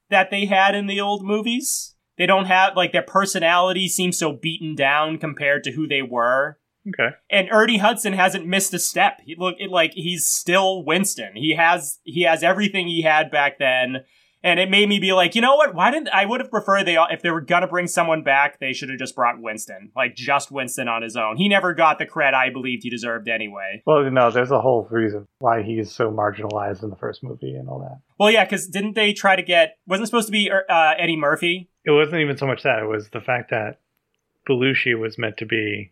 that they had in the old movies. They don't have, like, their personality seems so beaten down compared to who they were. Okay. And Ernie Hudson hasn't missed a step. He's still Winston. He has everything he had back then. And it made me be like, you know what? I would have preferred if they were going to bring someone back, they should have just brought Winston. Like, just Winston on his own. He never got the cred I believed he deserved anyway. Well, no, there's a whole reason why he is so marginalized in the first movie and all that. Well, yeah, because didn't they try to wasn't it supposed to be Eddie Murphy? It wasn't even so much that. It was the fact that Belushi was meant to be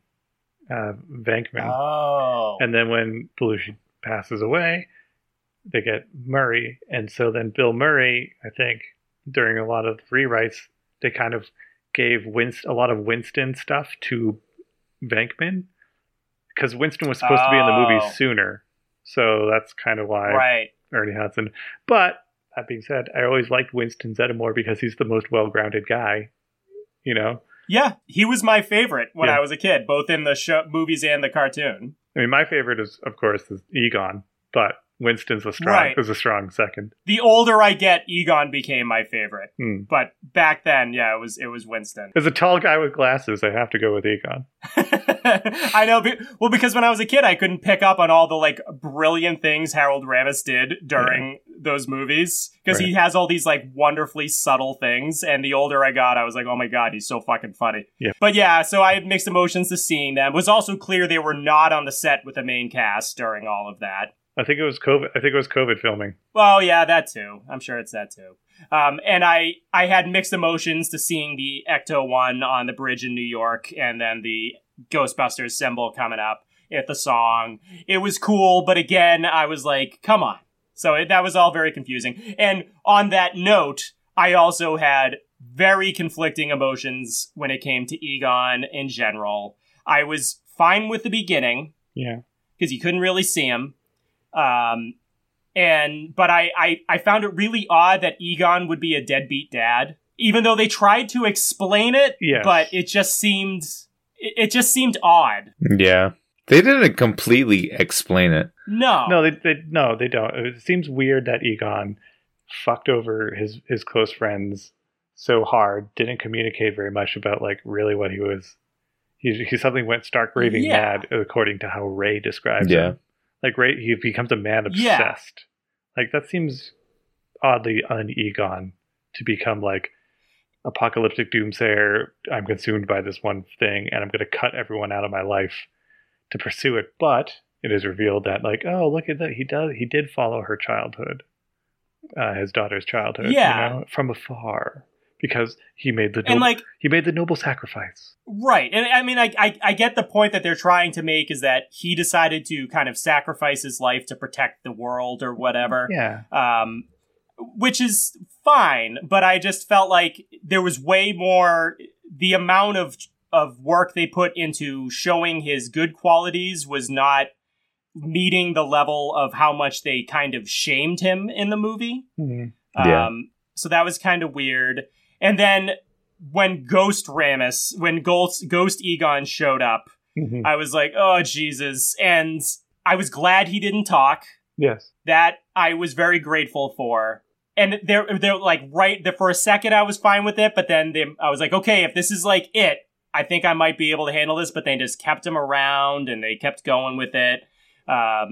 Venkman. Oh. And then when Belushi passes away, they get Murray. And so then Bill Murray, I think, during a lot of rewrites, they kind of gave a lot of Winston stuff to Venkman. Because Winston was supposed to be in the movie sooner. So that's kind of why Ernie Hudson. But that being said, I always liked Winston Zeddemore because he's the most well-grounded guy, you know? Yeah, he was my favorite when I was a kid, both in the movies and the cartoon. I mean, my favorite is, of course, Egon, but Winston's is a strong second. The older I get, Egon became my favorite. Mm. But back then, yeah, it was Winston. As a tall guy with glasses, I have to go with Egon. I know. Well, because when I was a kid, I couldn't pick up on all the like brilliant things Harold Ramis did during those movies. Because he has all these like wonderfully subtle things. And the older I got, I was like, oh my God, he's so fucking funny. Yeah. But yeah, so I had mixed emotions to seeing them. It was also clear they were not on the set with the main cast during all of that. I think it was COVID filming. Well, yeah, that too. I'm sure it's that too. And I had mixed emotions to seeing the Ecto-1 on the bridge in New York and then the Ghostbusters symbol coming up at the song. It was cool, but again, I was like, come on. So that was all very confusing. And on that note, I also had very conflicting emotions when it came to Egon in general. I was fine with the beginning. Yeah. Because you couldn't really see him. But I found it really odd that Egon would be a deadbeat dad, even though they tried to explain it, but it just seemed odd. Yeah. They didn't completely explain it. No, they don't. It seems weird that Egon fucked over his close friends so hard, didn't communicate very much about like really what he was. He suddenly went stark raving mad, according to how Ray describes him. Like, right, he becomes a man obsessed. Yeah. Like, that seems oddly un-Egon to become, like, apocalyptic doomsayer. I'm consumed by this one thing, and I'm going to cut everyone out of my life to pursue it. But it is revealed that, like, oh, look at that. He did follow her childhood, his daughter's childhood, you know, from afar, because he made the noble sacrifice. Right. And I mean, I get the point that they're trying to make is that he decided to kind of sacrifice his life to protect the world or whatever. Yeah. Which is fine, but I just felt like there was way more. The amount of work they put into showing his good qualities was not meeting the level of how much they kind of shamed him in the movie. Mm-hmm. Yeah. So that was kind of weird. And then when Ghost Egon showed up, mm-hmm. I was like, oh, Jesus. And I was glad he didn't talk. Yes. That I was very grateful for. And they're like, right there for a second, I was fine with it. But then I was like, okay, if this is like it, I think I might be able to handle this. But they just kept him around and they kept going with it. I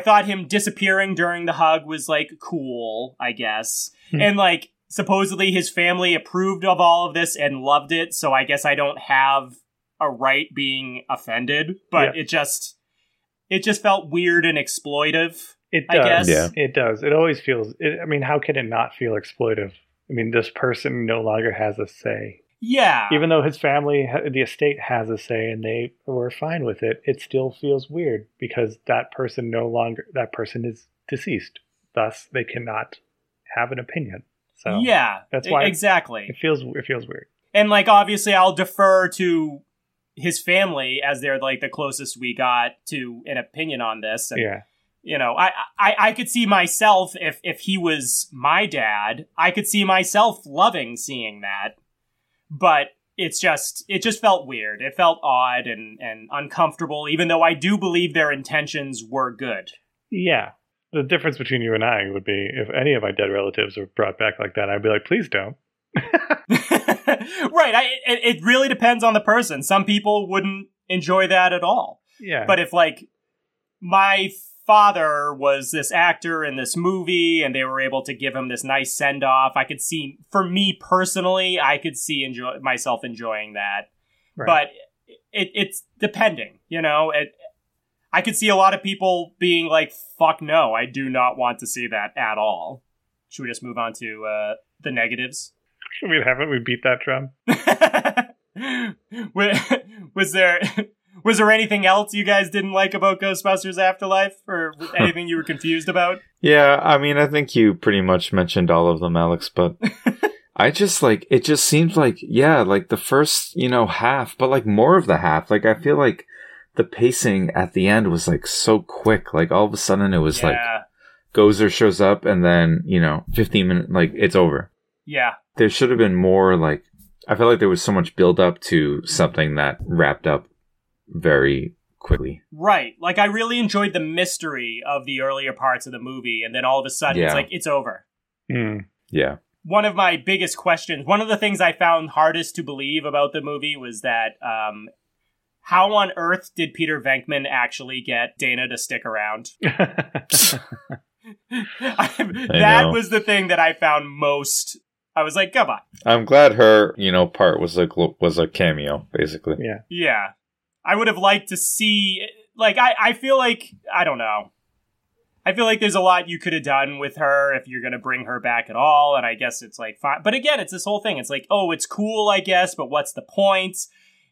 thought him disappearing during the hug was like cool, I guess. Mm-hmm. And like, supposedly his family approved of all of this and loved it. So I guess I don't have a right being offended, but it just felt weird and exploitive. It does. I guess. Yeah. It does. It always feels, I mean, how can it not feel exploitive? I mean, this person no longer has a say. Yeah. Even though his family, the estate has a say and they were fine with it, it still feels weird because that person is deceased. Thus, they cannot have an opinion. So yeah, that's why exactly. It feels weird. And like, obviously I'll defer to his family as they're like the closest we got to an opinion on this. And, yeah. You know, I could see myself if he was my dad, I could see myself loving seeing that. But it just felt weird. It felt odd and uncomfortable, even though I do believe their intentions were good. Yeah. The difference between you and I would be if any of my dead relatives were brought back like that, I'd be like, please don't. Right. It really depends on the person. Some people wouldn't enjoy that at all. Yeah. But if like my father was this actor in this movie and they were able to give him this nice send off, I could see, for me personally, myself enjoying that. Right. But it's depending, you know, I could see a lot of people being like, fuck no, I do not want to see that at all. Should we just move on to the negatives? I mean, haven't we beat that drum? Was there anything else you guys didn't like about Ghostbusters Afterlife or anything you were confused about? Yeah, I mean, I think you pretty much mentioned all of them, Alex, but I just like, it just seemed like, yeah, like the first, you know, half, but like more of the half. Like, I feel like the pacing at the end was like so quick. Like all of a sudden it was like Gozer shows up and then, you know, 15 minutes, like it's over. Yeah. There should have been more like, I felt like there was so much build up to something that wrapped up very quickly. Right. Like I really enjoyed the mystery of the earlier parts of the movie. And then all of a sudden it's like, it's over. Mm. Yeah. One of my biggest questions, one of the things I found hardest to believe about the movie was that, how on earth did Peter Venkman actually get Dana to stick around? That was the thing that I found most. I was like, come on. I'm glad her, you know, part was a cameo, basically. Yeah. Yeah. I would have liked to see, like, I feel like, I don't know. I feel like there's a lot you could have done with her if you're going to bring her back at all. And I guess it's like, fine. But again, it's this whole thing. It's like, oh, it's cool, I guess, but what's the point?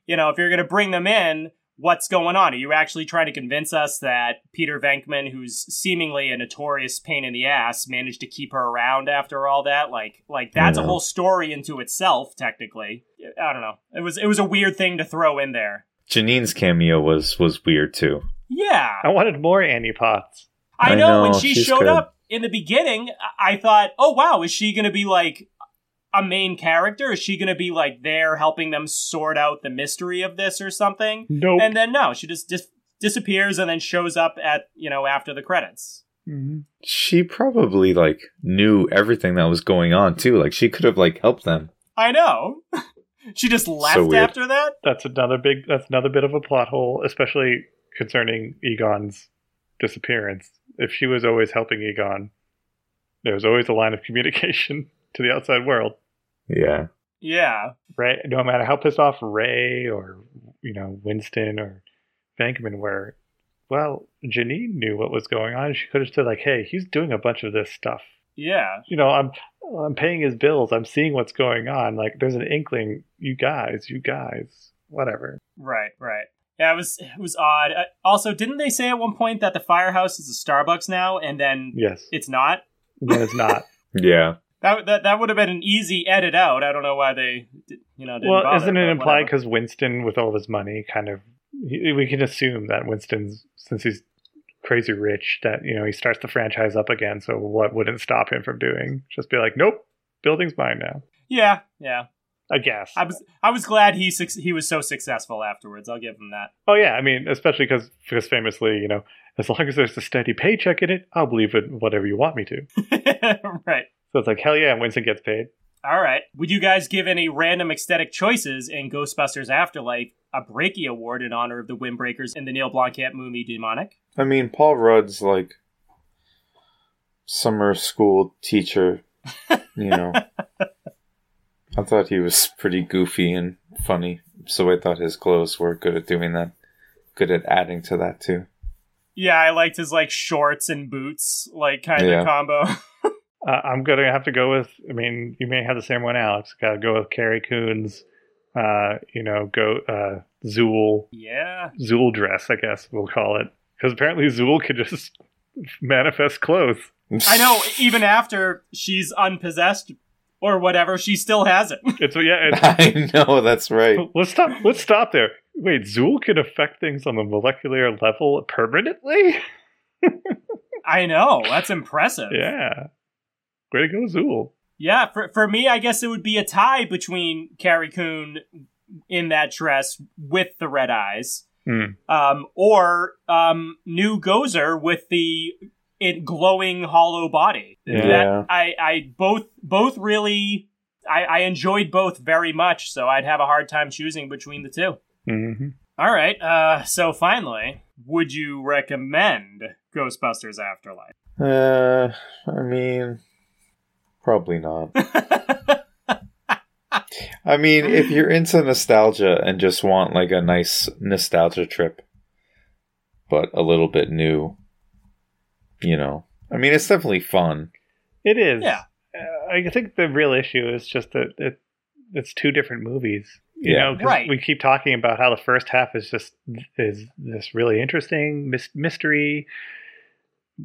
You know, if you're going to bring them in, what's going on? Are you actually trying to convince us that Peter Venkman, who's seemingly a notorious pain in the ass, managed to keep her around after all that? Like that's a whole story into itself, technically. I don't know. It was a weird thing to throw in there. Janine's cameo was weird too. Yeah. I wanted more Annie Potts. I know, when she showed up in the beginning, I thought, oh wow, is she going to be like a main character? Is she going to be like there helping them sort out the mystery of this or something? Nope. And then no, she just disappears and then shows up at, you know, after the credits. Mm-hmm. She probably like knew everything that was going on too. Like she could have like helped them. I know. She just left after that? That's another bit of a plot hole, especially concerning Egon's disappearance. If she was always helping Egon, there was always a line of communication to the outside world. Yeah. Yeah. Right. No matter how pissed off Ray or, you know, Winston or Venkman were, well, Janine knew what was going on. She could have said, like, hey, he's doing a bunch of this stuff. Yeah. You know, I'm paying his bills. I'm seeing what's going on. Like, there's an inkling. You guys, whatever. Right. Yeah, it was odd. Also, didn't they say at one point that the firehouse is a Starbucks now? And then yes. It's not? Then it's not. Yeah. That would have been an easy edit out. I don't know why they, you know, didn't bother. Well, isn't it implied because Winston, with all his money, kind of, we can assume that Winston's, since he's crazy rich, that, you know, he starts the franchise up again. So what wouldn't stop him from doing? Just be like, nope, building's mine now. Yeah. I guess. I was glad he was so successful afterwards. I'll give him that. Oh, yeah. I mean, especially because famously, you know, as long as there's a steady paycheck in it, I'll believe it whatever you want me to. Right. So it's like, hell yeah, Winston gets paid. All right. Would you guys give any random aesthetic choices in Ghostbusters Afterlife a Brakey Award in honor of the Windbreakers in the Neil Blomkamp movie Demonic? I mean, Paul Rudd's, like, summer school teacher, you know. I thought he was pretty goofy and funny, so I thought his clothes were good at doing that. Good at adding to that, too. Yeah, I liked his, like, shorts and boots, like, kind of combo. I'm going to have to go with, I mean, you may have the same one, Alex. Got to go with Carrie Coon's, Zool. Yeah. Zool dress, I guess we'll call it. Because apparently Zool could just manifest clothes. I know, even after she's unpossessed or whatever, she still has it. I know, that's right. Let's stop there. Wait, Zool could affect things on the molecular level permanently? I know, that's impressive. Yeah. Way to go, Zool. Yeah, for me, I guess it would be a tie between Carrie Coon in that dress with the red eyes or New Gozer with the glowing hollow body. Yeah. That I both really, I enjoyed both very much, so I'd have a hard time choosing between the two. Mm-hmm. All right, so finally, would you recommend Ghostbusters Afterlife? I mean... Probably not. I mean, if you're into nostalgia and just want like a nice nostalgia trip, but a little bit new, you know, I mean, it's definitely fun. It is. Yeah. I think the real issue is just that it's two different movies. You know, right. We keep talking about how the first half is this really interesting mystery,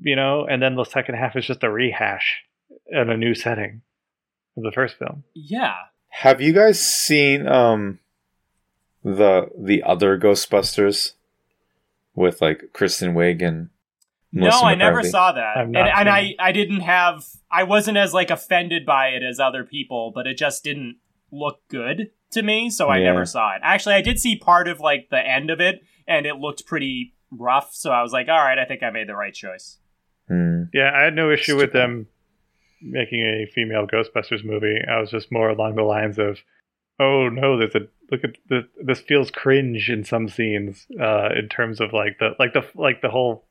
you know, and then the second half is just a rehash. In a new setting of the first film. Yeah. Have you guys seen the other Ghostbusters with like Kristen Wiig and Melissa McCarthy? I never saw that. I didn't have... I wasn't as like offended by it as other people, but it just didn't look good to me, so I never saw it. Actually, I did see part of like the end of it, and it looked pretty rough, so I was like, all right, I think I made the right choice. Mm. Yeah, I had no issue with them making a female Ghostbusters movie. I was just more along the lines of, oh no, this feels cringe in some scenes in terms of like the whole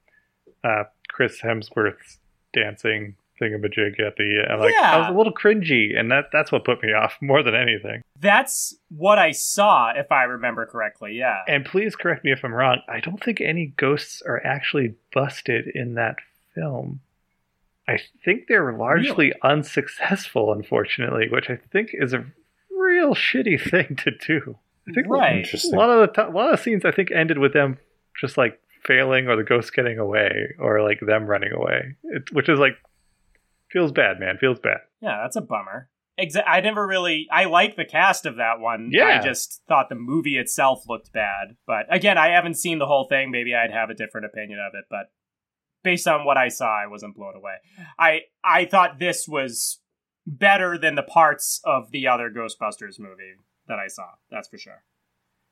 Chris Hemsworth's dancing thingamajig at the end. I was a little cringy, and that's what put me off more than anything. That's what I saw, if I remember correctly. Yeah, and please correct me if I'm wrong. I don't think any ghosts are actually busted in that film. I think they were largely unsuccessful, unfortunately, which I think is a real shitty thing to do. I think a lot of the scenes I think ended with them just like failing, or the ghosts getting away, or like them running away, which is like feels bad, man. Feels bad. Yeah, that's a bummer. I like the cast of that one. Yeah. I just thought the movie itself looked bad. But again, I haven't seen the whole thing. Maybe I'd have a different opinion of it, but based on what I saw, I wasn't blown away. I thought this was better than the parts of the other Ghostbusters movie that I saw. That's for sure.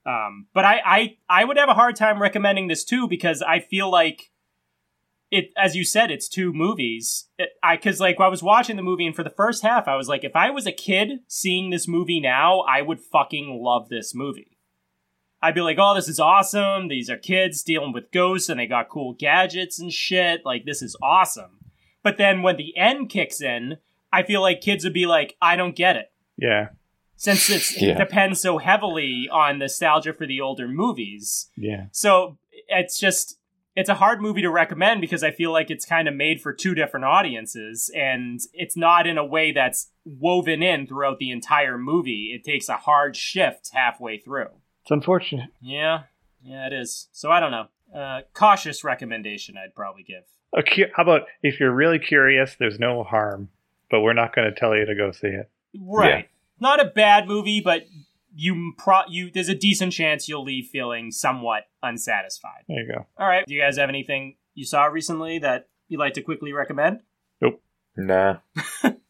But I would have a hard time recommending this too, because I feel like it, as you said, it's two movies. I was watching the movie, and for the first half, I was like, if I was a kid seeing this movie now, I would fucking love this movie. I'd be like, oh, this is awesome. These are kids dealing with ghosts, and they got cool gadgets and shit. Like, this is awesome. But then when the end kicks in, I feel like kids would be like, I don't get it. Yeah. since it depends so heavily on nostalgia for the older movies. Yeah. So it's just, it's a hard movie to recommend because I feel like it's kind of made for two different audiences, and it's not in a way that's woven in throughout the entire movie. It takes a hard shift halfway through. It's unfortunate. Yeah. Yeah, it is. So I don't know. Cautious recommendation I'd probably give. Okay, how about if you're really curious, there's no harm, but we're not going to tell you to go see it. Right. Yeah. Not a bad movie, but there's a decent chance you'll leave feeling somewhat unsatisfied. There you go. All right. Do you guys have anything you saw recently that you'd like to quickly recommend? Nope. Nah.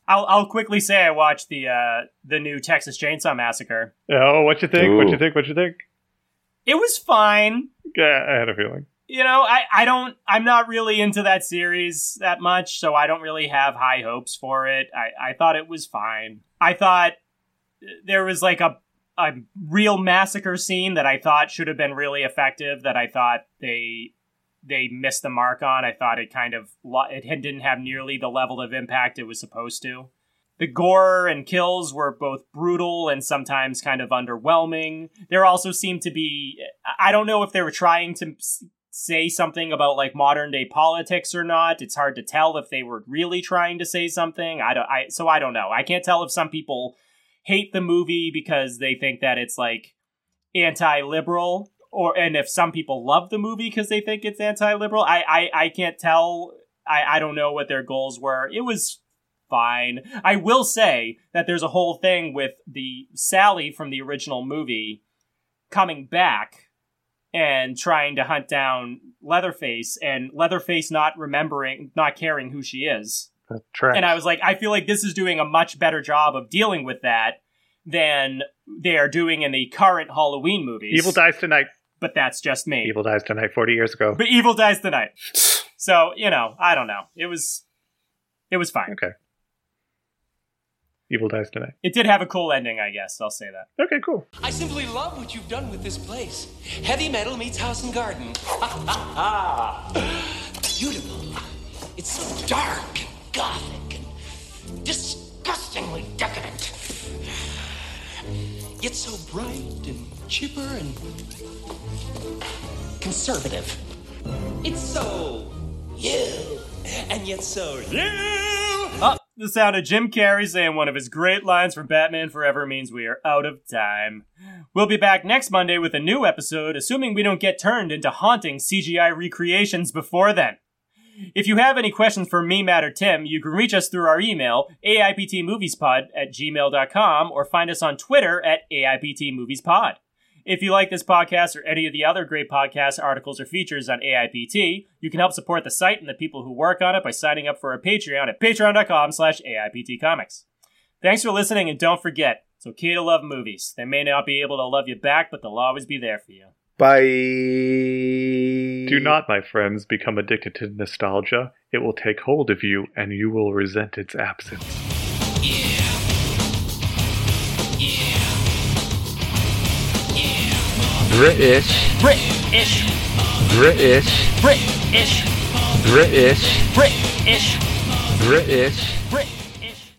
I'll quickly say I watched the new Texas Chainsaw Massacre. Oh, what you think? Ooh. What you think? It was fine. Yeah, I had a feeling. You know, I'm not really into that series that much, so I don't really have high hopes for it. I thought it was fine. I thought there was like a real massacre scene that I thought should have been really effective, that I thought they missed the mark on. I thought it didn't have nearly the level of impact it was supposed to. The gore and kills were both brutal and sometimes kind of underwhelming. There also seemed to be, I don't know if they were trying to say something about like modern day politics or not. It's hard to tell if they were really trying to say something. I don't know. I can't tell if some people hate the movie because they think that it's like anti-liberal, and if some people love the movie because they think it's anti-liberal. I can't tell. I don't know what their goals were. It was fine. I will say that there's a whole thing with the Sally from the original movie coming back and trying to hunt down Leatherface, and Leatherface not caring who she is. And I was like, I feel like this is doing a much better job of dealing with that than they are doing in the current Halloween movies. Evil dies tonight. But that's just me. Evil dies tonight 40 years ago. But evil dies tonight. So, you know, I don't know. It was fine. Okay. Evil dies tonight. It did have a cool ending, I guess. I'll say that. Okay, cool. I simply love what you've done with this place. Heavy metal meets house and garden. Beautiful. It's so dark and gothic and disgustingly decadent. Yet so bright and chipper and conservative. It's so you, and yet so you. The sound of Jim Carrey saying one of his great lines from Batman Forever means we are out of time. We'll be back next Monday with a new episode, assuming we don't get turned into haunting CGI recreations before then. If you have any questions for me, Matt, or Tim, you can reach us through our email, aiptmoviespod@gmail.com, or find us on Twitter @aiptmoviespod. If you like this podcast or any of the other great podcasts, articles, or features on AIPT, you can help support the site and the people who work on it by signing up for a Patreon at patreon.com/AIPTcomics. Thanks for listening, and don't forget, it's okay to love movies. They may not be able to love you back, but they'll always be there for you. Bye. Do not, my friends, become addicted to nostalgia. It will take hold of you, and you will resent its absence. British.